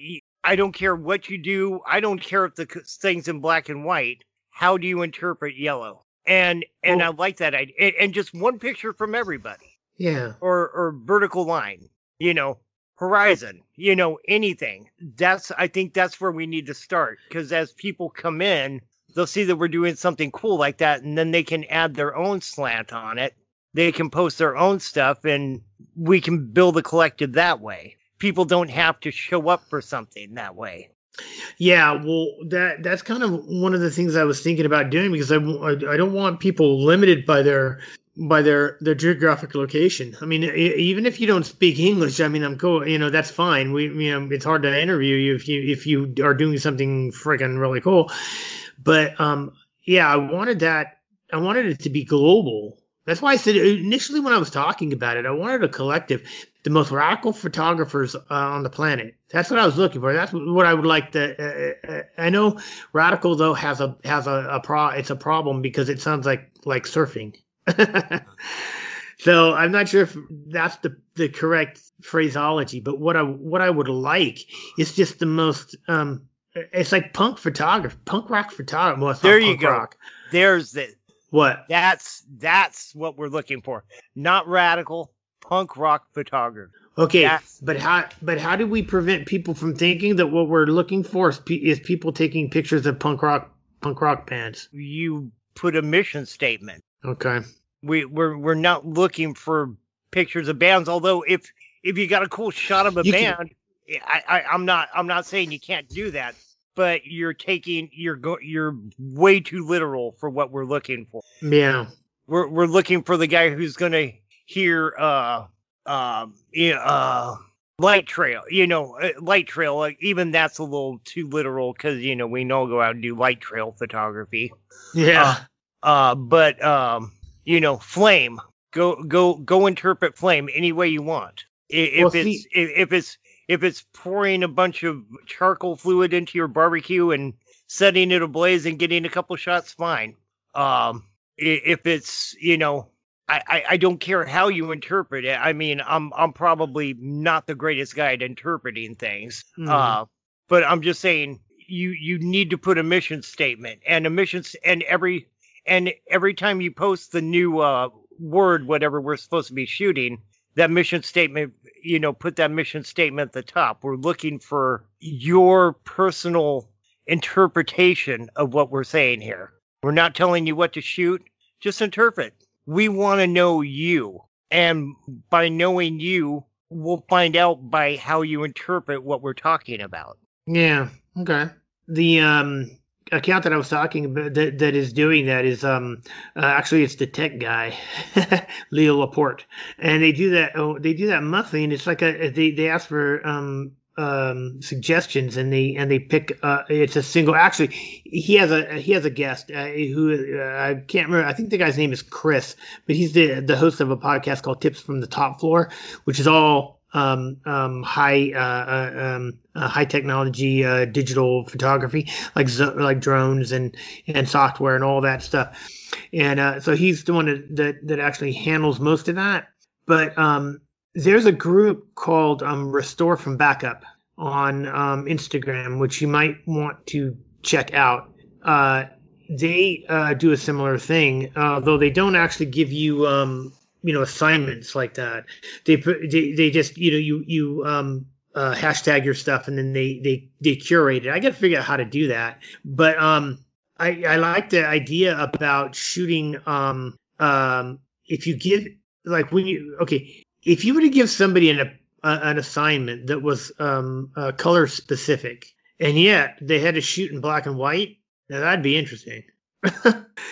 I don't care what you do. I don't care if the thing's in black and white. How do you interpret yellow? And and oh. I like that idea. And just one picture from everybody. Yeah. Or or vertical line. You know, horizon, you know, anything. That's, I think that's where we need to start, because as people come in, they'll see that we're doing something cool like that, and then they can add their own slant on it. They can post their own stuff, and we can build a collective that way. People don't have to show up for something that way. Yeah, well, that that's kind of one of the things I was thinking about doing, because I, I don't want people limited by their by their, their geographic location. I mean, even if you don't speak English, I mean, I'm cool. You know, that's fine. We, you know, it's hard to interview you if you if you are doing something freaking really cool. But um, yeah, I wanted that. I wanted it to be global. That's why I said initially when I was talking about it, I wanted a collective, the most radical photographers uh, on the planet. That's what I was looking for. That's what I would like to. Uh, uh, I know radical though has a has a, a pro. It's a problem because it sounds like like surfing. So I'm not sure if that's the, the correct phraseology. But what I what I would like is just the most. Um, it's like punk photography, punk rock photography. Well, there you go. Rock. There's the. What? That's that's what we're looking for. Not radical, punk rock photographer. Okay, that's, but how but how do we prevent people from thinking that what we're looking for is, pe- is people taking pictures of punk rock punk rock bands? You put a mission statement. Okay. We we're we're not looking for pictures of bands. Although if if you got a cool shot of a you band, can, I, I I'm not I'm not saying you can't do that. But you're taking you're go, you're way too literal for what we're looking for. Yeah, we're we're looking for the guy who's gonna hear uh um uh Light Trail, you know, Light Trail. Like, even that's a little too literal because you know we all go out and do Light Trail photography. Yeah. Uh, uh but um you know Flame, go go go interpret Flame any way you want. If well, it's see- if it's If it's pouring a bunch of charcoal fluid into your barbecue and setting it ablaze and getting a couple shots, fine. Um, if it's, you know, I, I, I don't care how you interpret it. I mean, I'm I'm probably not the greatest guy at interpreting things. Mm-hmm. Uh, but I'm just saying you you need to put a mission statement and a mission and every and every time you post the new uh, word, whatever we're supposed to be shooting. That mission statement, you know, put that mission statement at the top. We're looking for your personal interpretation of what we're saying here. We're not telling you what to shoot. Just interpret. We want to know you. And by knowing you, we'll find out by how you interpret what we're talking about. Yeah. Okay. The um, account that I was talking about that, that is doing that is um uh, actually it's the tech guy Leo Laporte, and they do that oh they do that monthly, and it's like a they, they ask for um um suggestions and they and they pick uh it's a single actually he has a he has a guest uh, who uh, I can't remember. I think the guy's name is Chris, but he's the the host of a podcast called Tips from the Top Floor, which is all Um, um, high, uh, uh, um, uh, high technology, uh, digital photography, like zo- like drones and, and software and all that stuff. And uh, so he's the one that, that that actually handles most of that. But um, there's a group called um, Restore from Backup on um, Instagram, which you might want to check out. Uh, they uh, do a similar thing, uh, though they don't actually give you. Um, you know, assignments like that. They, they, they just, you know, you, you, um, uh, hashtag your stuff and then they, they, they curate it. I got to figure out how to do that. But, um, I, I like the idea about shooting, um, um, if you give, like when you, okay, if you were to give somebody an, uh, an assignment that was, um, uh, color specific and yet they had to shoot in black and white, now that'd be interesting.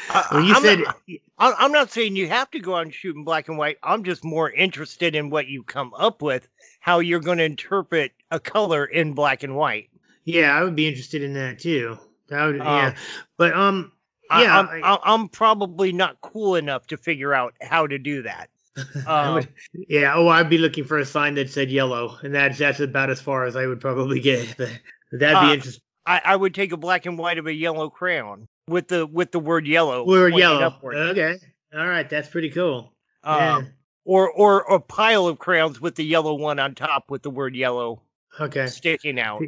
Well, you I'm, said, not, I'm not saying you have to go out and shoot in black and white. I'm just more interested in what you come up with, how you're going to interpret a color in black and white. Yeah, I would be interested in that too. That would, um, yeah, but um, yeah, I, I'm, I, I'm probably not cool enough to figure out how to do that. Um, would, yeah, oh, I'd be looking for a sign that said yellow, and that's that's about as far as I would probably get. But that'd uh, be interesting. I, I would take a black and white of a yellow crayon. With the with the word yellow. Word yellow. Upward. Okay. All right. That's pretty cool. Um, yeah. Or or a pile of crayons with the yellow one on top with the word yellow. Okay. Sticking out.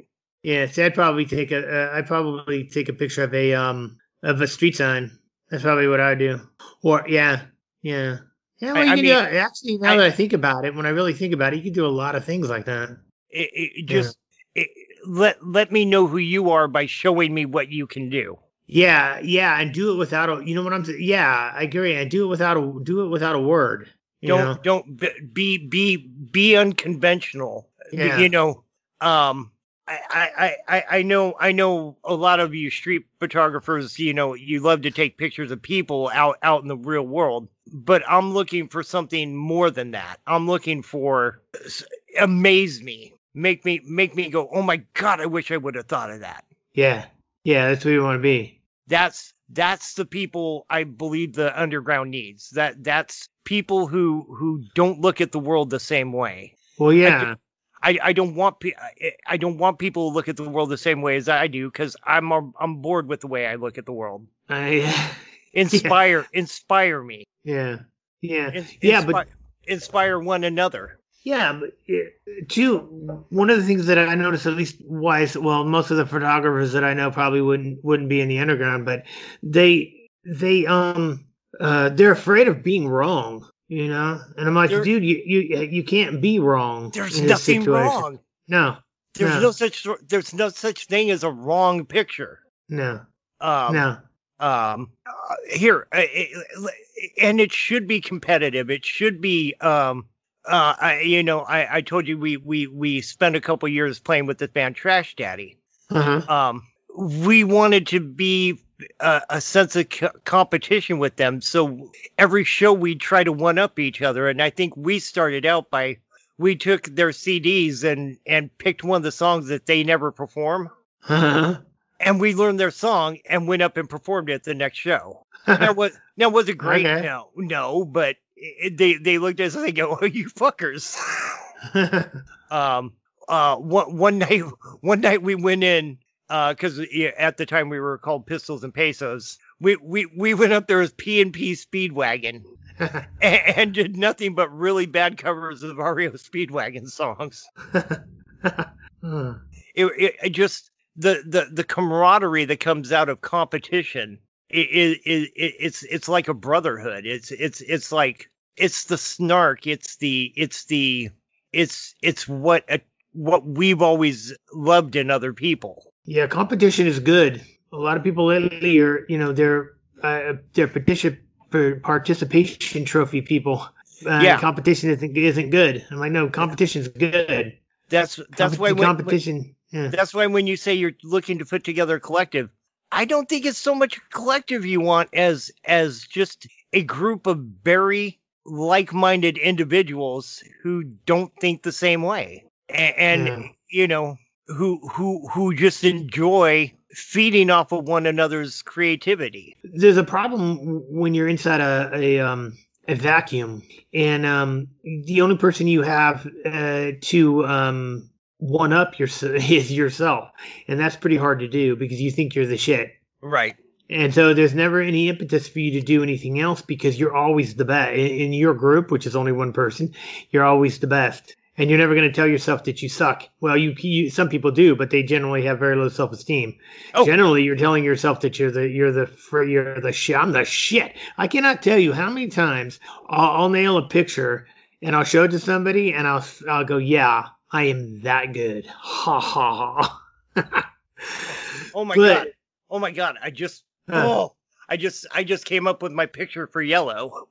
Yeah. So I'd probably take a uh, I'd probably take a picture of a um of a street sign. That's probably what I would do. Or yeah, yeah, yeah. Well, I, you I can mean, do, actually, now I, that I think about it, when I really think about it, you can do a lot of things like that. It, it just yeah. it, let let me know who you are by showing me what you can do. Yeah, yeah, and do it without a. You know what I'm saying? Yeah, I agree. And do it without a. Do it without a word. You don't know? don't be be be unconventional. Yeah. You know, um, I, I I I know I know a lot of you street photographers. You know, you love to take pictures of people out out in the real world. But I'm looking for something more than that. I'm looking for amaze me, make me make me go, oh my God, I wish I would have thought of that. Yeah, yeah, that's what you want to be. That's that's the people I believe the underground needs. That that's people who who don't look at the world the same way. Well, yeah, I, I, I don't want pe- I don't want people to look at the world the same way as I do because I'm I'm bored with the way I look at the world. I inspire yeah. inspire me. Yeah, yeah, In- yeah. Inspi- but inspire one another. Yeah, but too. One of the things that I noticed, at least why, well, most of the photographers that I know probably wouldn't wouldn't be in the underground, but they they um uh they're afraid of being wrong, you know. And I'm like, there, dude, you, you you can't be wrong. There's nothing wrong. No, there's no. no such there's no such thing as a wrong picture. No, um, no. Um, uh, here, uh, it, and it should be competitive. It should be, um, uh, I, you know, I, I told you we, we, we spent a couple years playing with this band Trash Daddy. Uh-huh. Um, we wanted to be a, a sense of co- competition with them. So every show we try to one up each other. And I think we started out by, we took their C Ds and, and picked one of the songs that they never perform. Uh-huh. And we learned their song and went up and performed it at the next show. Now, was, now was it great? Okay. No, no, but it, they, they looked at us and they go, oh, you fuckers. um, uh, one, one night, one night we went in, uh, cause at the time we were called Pistols and Pesos. We, we, we went up there as P and P Speedwagon and, and did nothing but really bad covers of Ario Speedwagon songs. it, it, it just, The, the the camaraderie that comes out of competition is it, it, it, it's it's like a brotherhood. It's it's it's like it's the snark. It's the it's the it's it's what a, what we've always loved in other people. Yeah, competition is good. A lot of people lately are, you know, they're uh, they're particip- participation trophy people. Uh, yeah, competition isn't isn't good. I'm like, no, competition's good. That's that's Com- why when, competition. When, Yeah. That's why when you say you're looking to put together a collective, I don't think it's so much a collective you want as as just a group of very like-minded individuals who don't think the same way and, yeah. you know, who who who just enjoy feeding off of one another's creativity. There's a problem when you're inside a, a um a vacuum and um the only person you have uh, to um. one up your, is yourself, and that's pretty hard to do because you think you're the shit, right? And so there's never any impetus for you to do anything else because you're always the best in your group, which is only one person. You're always the best, and you're never going to tell yourself that you suck. Well, you, you some people do, but they generally have very low self-esteem. Oh. Generally, you're telling yourself that you're the you're the you're the shit. I'm the shit. I cannot tell you how many times I'll, I'll nail a picture and I'll show it to somebody and I'll I'll go, yeah. I am that good. Ha ha ha. Oh my but, God. Oh my God. I just, uh, oh, I just, I just came up with my picture for Yellow.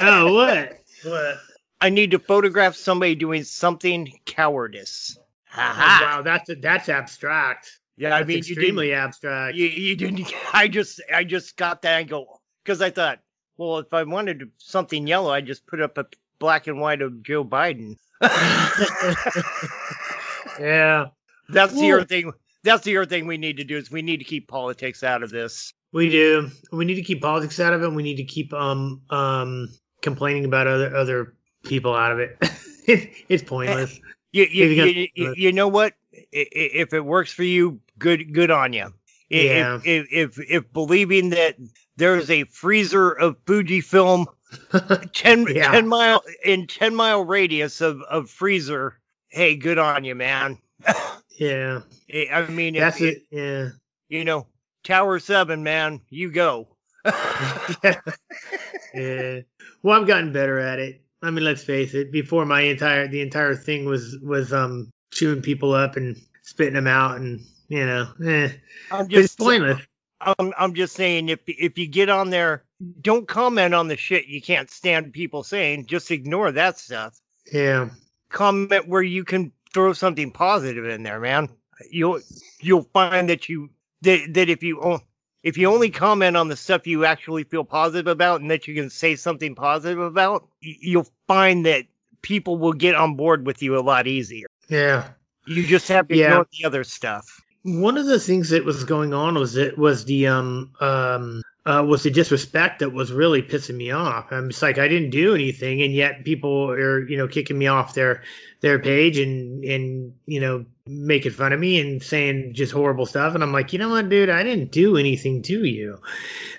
Oh, what? What? I need to photograph somebody doing something cowardice. Ha-ha. Oh, wow. That's, that's abstract. Yeah. That's I mean, extremely you abstract. You, you didn't, I just, I just got that angle because I thought, well, if I wanted something yellow, I just put up a black and white of Joe Biden. Yeah, that's the other thing. That's the other thing we need to do is we need to keep politics out of this. We do. We need to keep politics out of it. And we need to keep um um complaining about other other people out of it. it it's pointless. You you, you, you you know what? If it works for you, good good on you. Yeah. If if, if, if believing that there's a freezer of Fujifilm. ten, yeah. ten mile in ten mile radius of, of freezer. Hey, good on you, man. Yeah. I mean, that's it, it, yeah. You know, Tower seven, man, you go. Yeah. Yeah. Well, I've gotten better at it. I mean, let's face it, before my entire, the entire thing was, was, um, chewing people up and spitting them out and, you know, eh, I'm just, it's pointless. I'm, I'm just saying, if, if you get on there, don't comment on the shit you can't stand people saying, just ignore that stuff. Yeah. Comment where you can throw something positive in there, man. You'll, you'll find that you, that, that if you, if you only comment on the stuff you actually feel positive about and that you can say something positive about, you'll find that people will get on board with you a lot easier. Yeah. You just have to yeah. ignore the other stuff. One of the things that was going on was it was the, um, um, Uh, was the disrespect that was really pissing me off. I'm just like, I didn't do anything, and yet people are, you know, kicking me off their their page and, and you know, making fun of me and saying just horrible stuff. And I'm like, you know what, dude, I didn't do anything to you.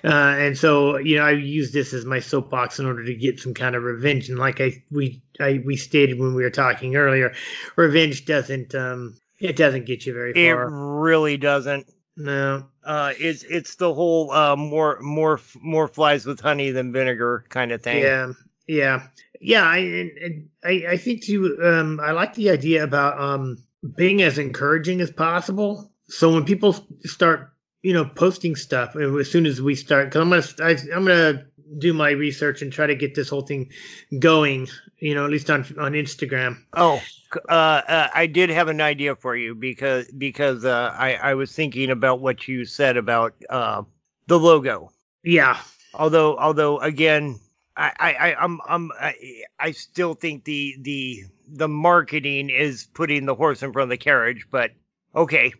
Uh, and so, you know, I used this as my soapbox in order to get some kind of revenge. And like I we I, we stated when we were talking earlier, revenge doesn't um it doesn't get you very far. It really doesn't. No, uh, it's it's the whole uh, more more more flies with honey than vinegar kind of thing. Yeah, yeah, yeah. I and, I, I think too. Um, I like the idea about um being as encouraging as possible. So when people start, you know, posting stuff, as soon as we start, because I'm gonna I, I'm gonna do my research and try to get this whole thing going. You know, at least on on Instagram. Oh. Uh, uh, I did have an idea for you because because uh, I, I was thinking about what you said about uh, the logo. Yeah. Although although again, I, I, I'm I'm I, I still think the the the marketing is putting the horse in front of the carriage. But okay,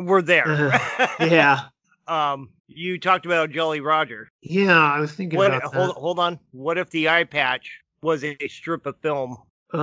we're there. Uh, yeah. um, you talked about Jolly Roger. Yeah, I was thinking what, about hold, that. Hold on. What if the eye patch was a strip of film? Uh,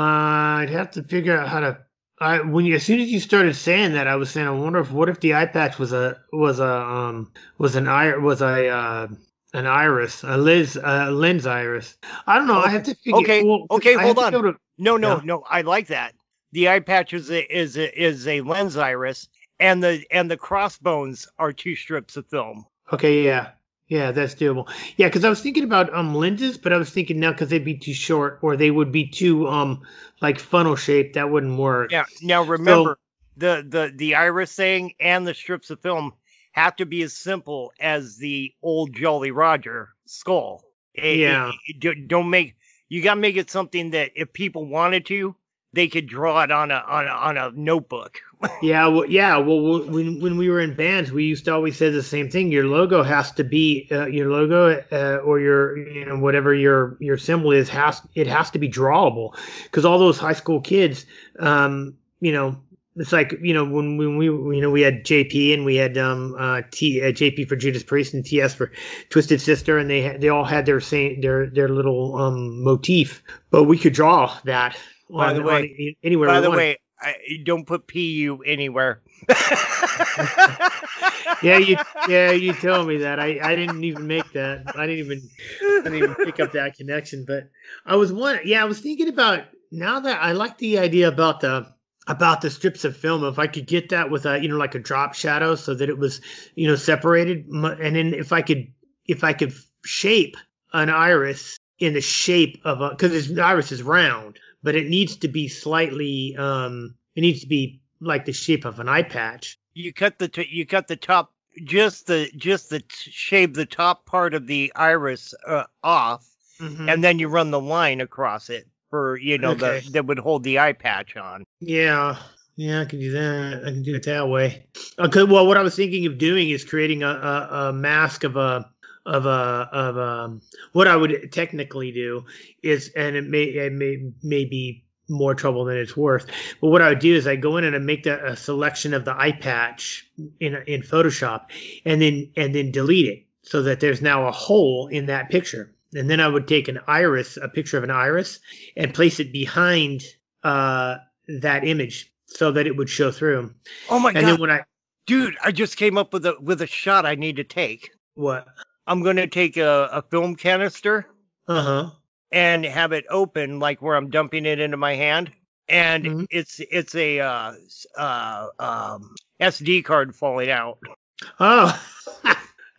I'd have to figure out how to. I when you, as soon as you started saying that, I was saying, I wonder if what if the eye patch was a was a um was an eye was a uh, an iris a lens uh, lens iris. I don't know. Okay. I have to figure. Okay, well, okay, I hold on. To, no, no, yeah. no. I like that. The eye patch is a, is a, is a lens iris, and the and the crossbones are two strips of film. Okay, yeah. Yeah, that's doable. Yeah, because I was thinking about um lenses, but I was thinking now because they'd be too short or they would be too um like funnel shaped. That wouldn't work. Yeah. Now remember, so, the, the the iris thing and the strips of film have to be as simple as the old Jolly Roger skull. It, yeah. It, it, don't make you got to make it something that if people wanted to, they could draw it on a on a, on a notebook. Yeah, well, yeah. Well, when when we were in bands, we used to always say the same thing. Your logo has to be uh, your logo, uh, or your you know whatever your your symbol is has it has to be drawable, because all those high school kids, um, you know, it's like you know when when we you know we had J P and we had um uh, T uh, J P for Judas Priest and T S for Twisted Sister, and they they all had their same their their little um motif, but we could draw that. By on, the way, on, anywhere by we the wanted. way. I, don't put P U anywhere. yeah, you yeah you told me that. I, I didn't even make that. I didn't even I didn't even pick up that connection. But I was wondering. Yeah, I was thinking about now that I like the idea about the about the strips of film. If I could get that with a you know like a drop shadow so that it was you know separated, and then if I could if I could shape an iris in the shape of a because the iris is round. But it needs to be slightly. Um, it needs to be like the shape of an eye patch. You cut the t- you cut the top just the just the t- shave the top part of the iris uh, off, mm-hmm. and then you run the line across it for you know okay. the that would hold the eye patch on. Yeah, yeah, I can do that. I can do it that way. Okay. Well, what I was thinking of doing is creating a a, a mask of a. Of a of um what I would technically do is and it may it may may be more trouble than it's worth. But what I would do is I go in and I make the, a selection of the eye patch in in Photoshop, and then and then delete it so that there's now a hole in that picture. And then I would take an iris, a picture of an iris, and place it behind uh that image so that it would show through. Oh my and god! And then when I dude, I just came up with a with a shot I need to take. What? I'm going to take a, a film canister uh-huh. and have it open like where I'm dumping it into my hand. And mm-hmm. it's it's a uh, uh, um, S D card falling out. Oh,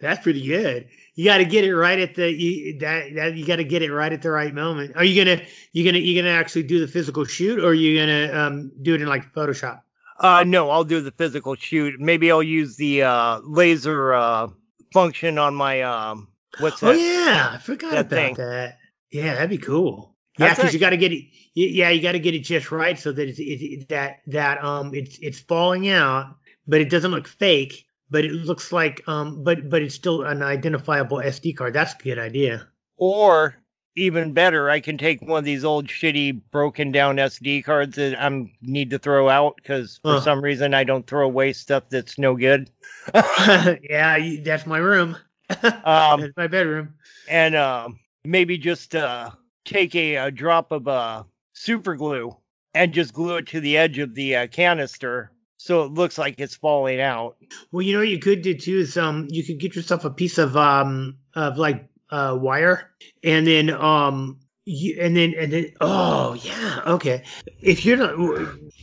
That's pretty good. You got to get it right at the you, that, that you got to get it right at the right moment. Are you gonna you gonna you gonna actually do the physical shoot, or are you gonna um, do it in like Photoshop? Uh, no, I'll do the physical shoot. Maybe I'll use the uh, laser uh, function on my um. What's that? Oh yeah, I forgot that about thing. that. Yeah, that'd be cool. Yeah, because you got to get it. Yeah, you got to get it just right so that it's it, that that um it's it's falling out, but it doesn't look fake. But it looks like um but but it's still an identifiable S D card. That's a good idea. Or even better, I can take one of these old shitty broken down S D cards that I need to throw out because for uh. some reason I don't throw away stuff that's no good. Yeah, that's my room. um, that's my bedroom. And um, maybe just uh, take a, a drop of uh, super glue and just glue it to the edge of the uh, canister so it looks like it's falling out. Well, you know what you could do too is um, you could get yourself a piece of um of like uh wire and then um you, and then and then oh yeah okay if you're not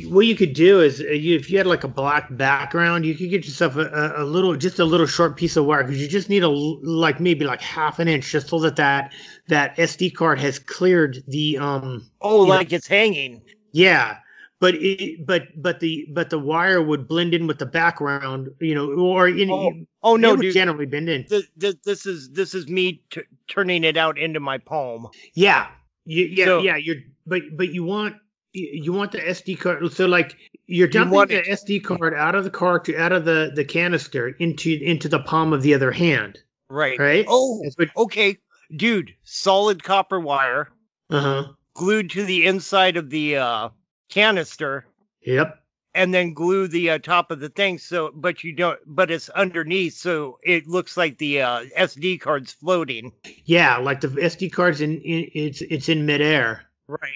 what you could do is you, if you had like a black background you could get yourself a, a little just a little short piece of wire because you just need a like maybe like half an inch just so that that, that S D card has cleared the um oh like know, it's hanging yeah. But it, but but the but the wire would blend in with the background, you know, or in, oh, oh no, it would dude. generally blend in. This, this, this is this is me t- turning it out into my palm. Yeah, you, yeah, so, yeah. You're but but you want you want the S D card. So like you're dumping you the S D card out of the car to out of the, the canister into into the palm of the other hand. Right. Right. Oh. What, okay, dude. Solid copper wire. Uh huh. Glued to the inside of the. Uh, canister. Yep. And then glue the uh, top of the thing. So, but you don't, but it's underneath. So it looks like the uh, S D card's floating. Yeah. Like the S D card's in, in, it's, it's in midair. Right.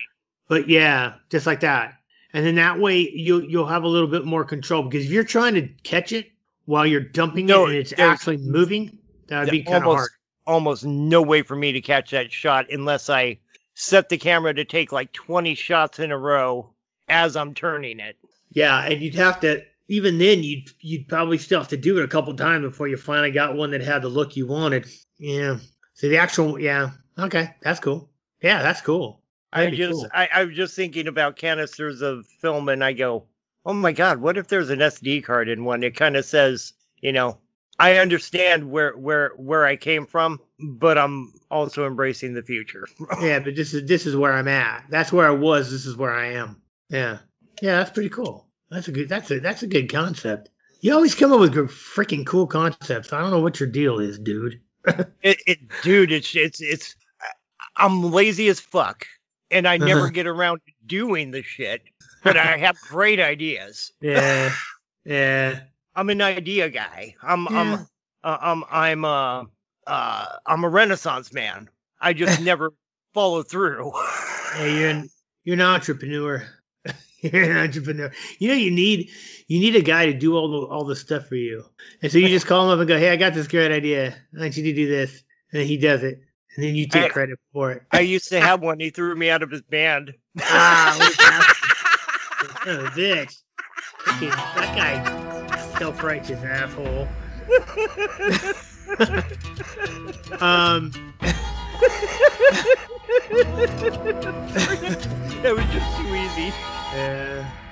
But yeah, just like that. And then that way you, you'll have a little bit more control because if you're trying to catch it while you're dumping no, it and it's actually moving, that would be kind of hard. Almost no way for me to catch that shot unless I set the camera to take like twenty shots in a row. As I'm turning it. Yeah, and you'd have to, even then, you'd you'd probably still have to do it a couple times before you finally got one that had the look you wanted. Yeah. So the actual, yeah. Okay, that's cool. Yeah, that's cool. That'd I just, cool. I, I was just thinking about canisters of film, and I go, oh my God, what if there's an S D card in one? It kind of says, you know, I understand where where where I came from, but I'm also embracing the future. Yeah, but this is this is where I'm at. That's where I was. This is where I am. Yeah, yeah, that's pretty cool. That's a good. That's a that's a good concept. You always come up with freaking cool concepts. I don't know what your deal is, dude. it, it, dude, it's it's it's. I'm lazy as fuck, and I never uh-huh. get around to doing the shit. But I have great ideas. Yeah, yeah. I'm an idea guy. I'm yeah. I'm uh, I'm I'm uh, uh I'm a Renaissance man. I just never follow through. Yeah, you're an, you're an entrepreneur. You're an entrepreneur. You know you need you need a guy to do all the all the stuff for you, and so you just call him up and go, "Hey, I got this great idea. I want you to do this," and then he does it, and then you take I, credit for it. I used to have one. He threw me out of his band. Ah, oh, bitch! That guy, self-righteous asshole. um. That was just too easy. Yeah.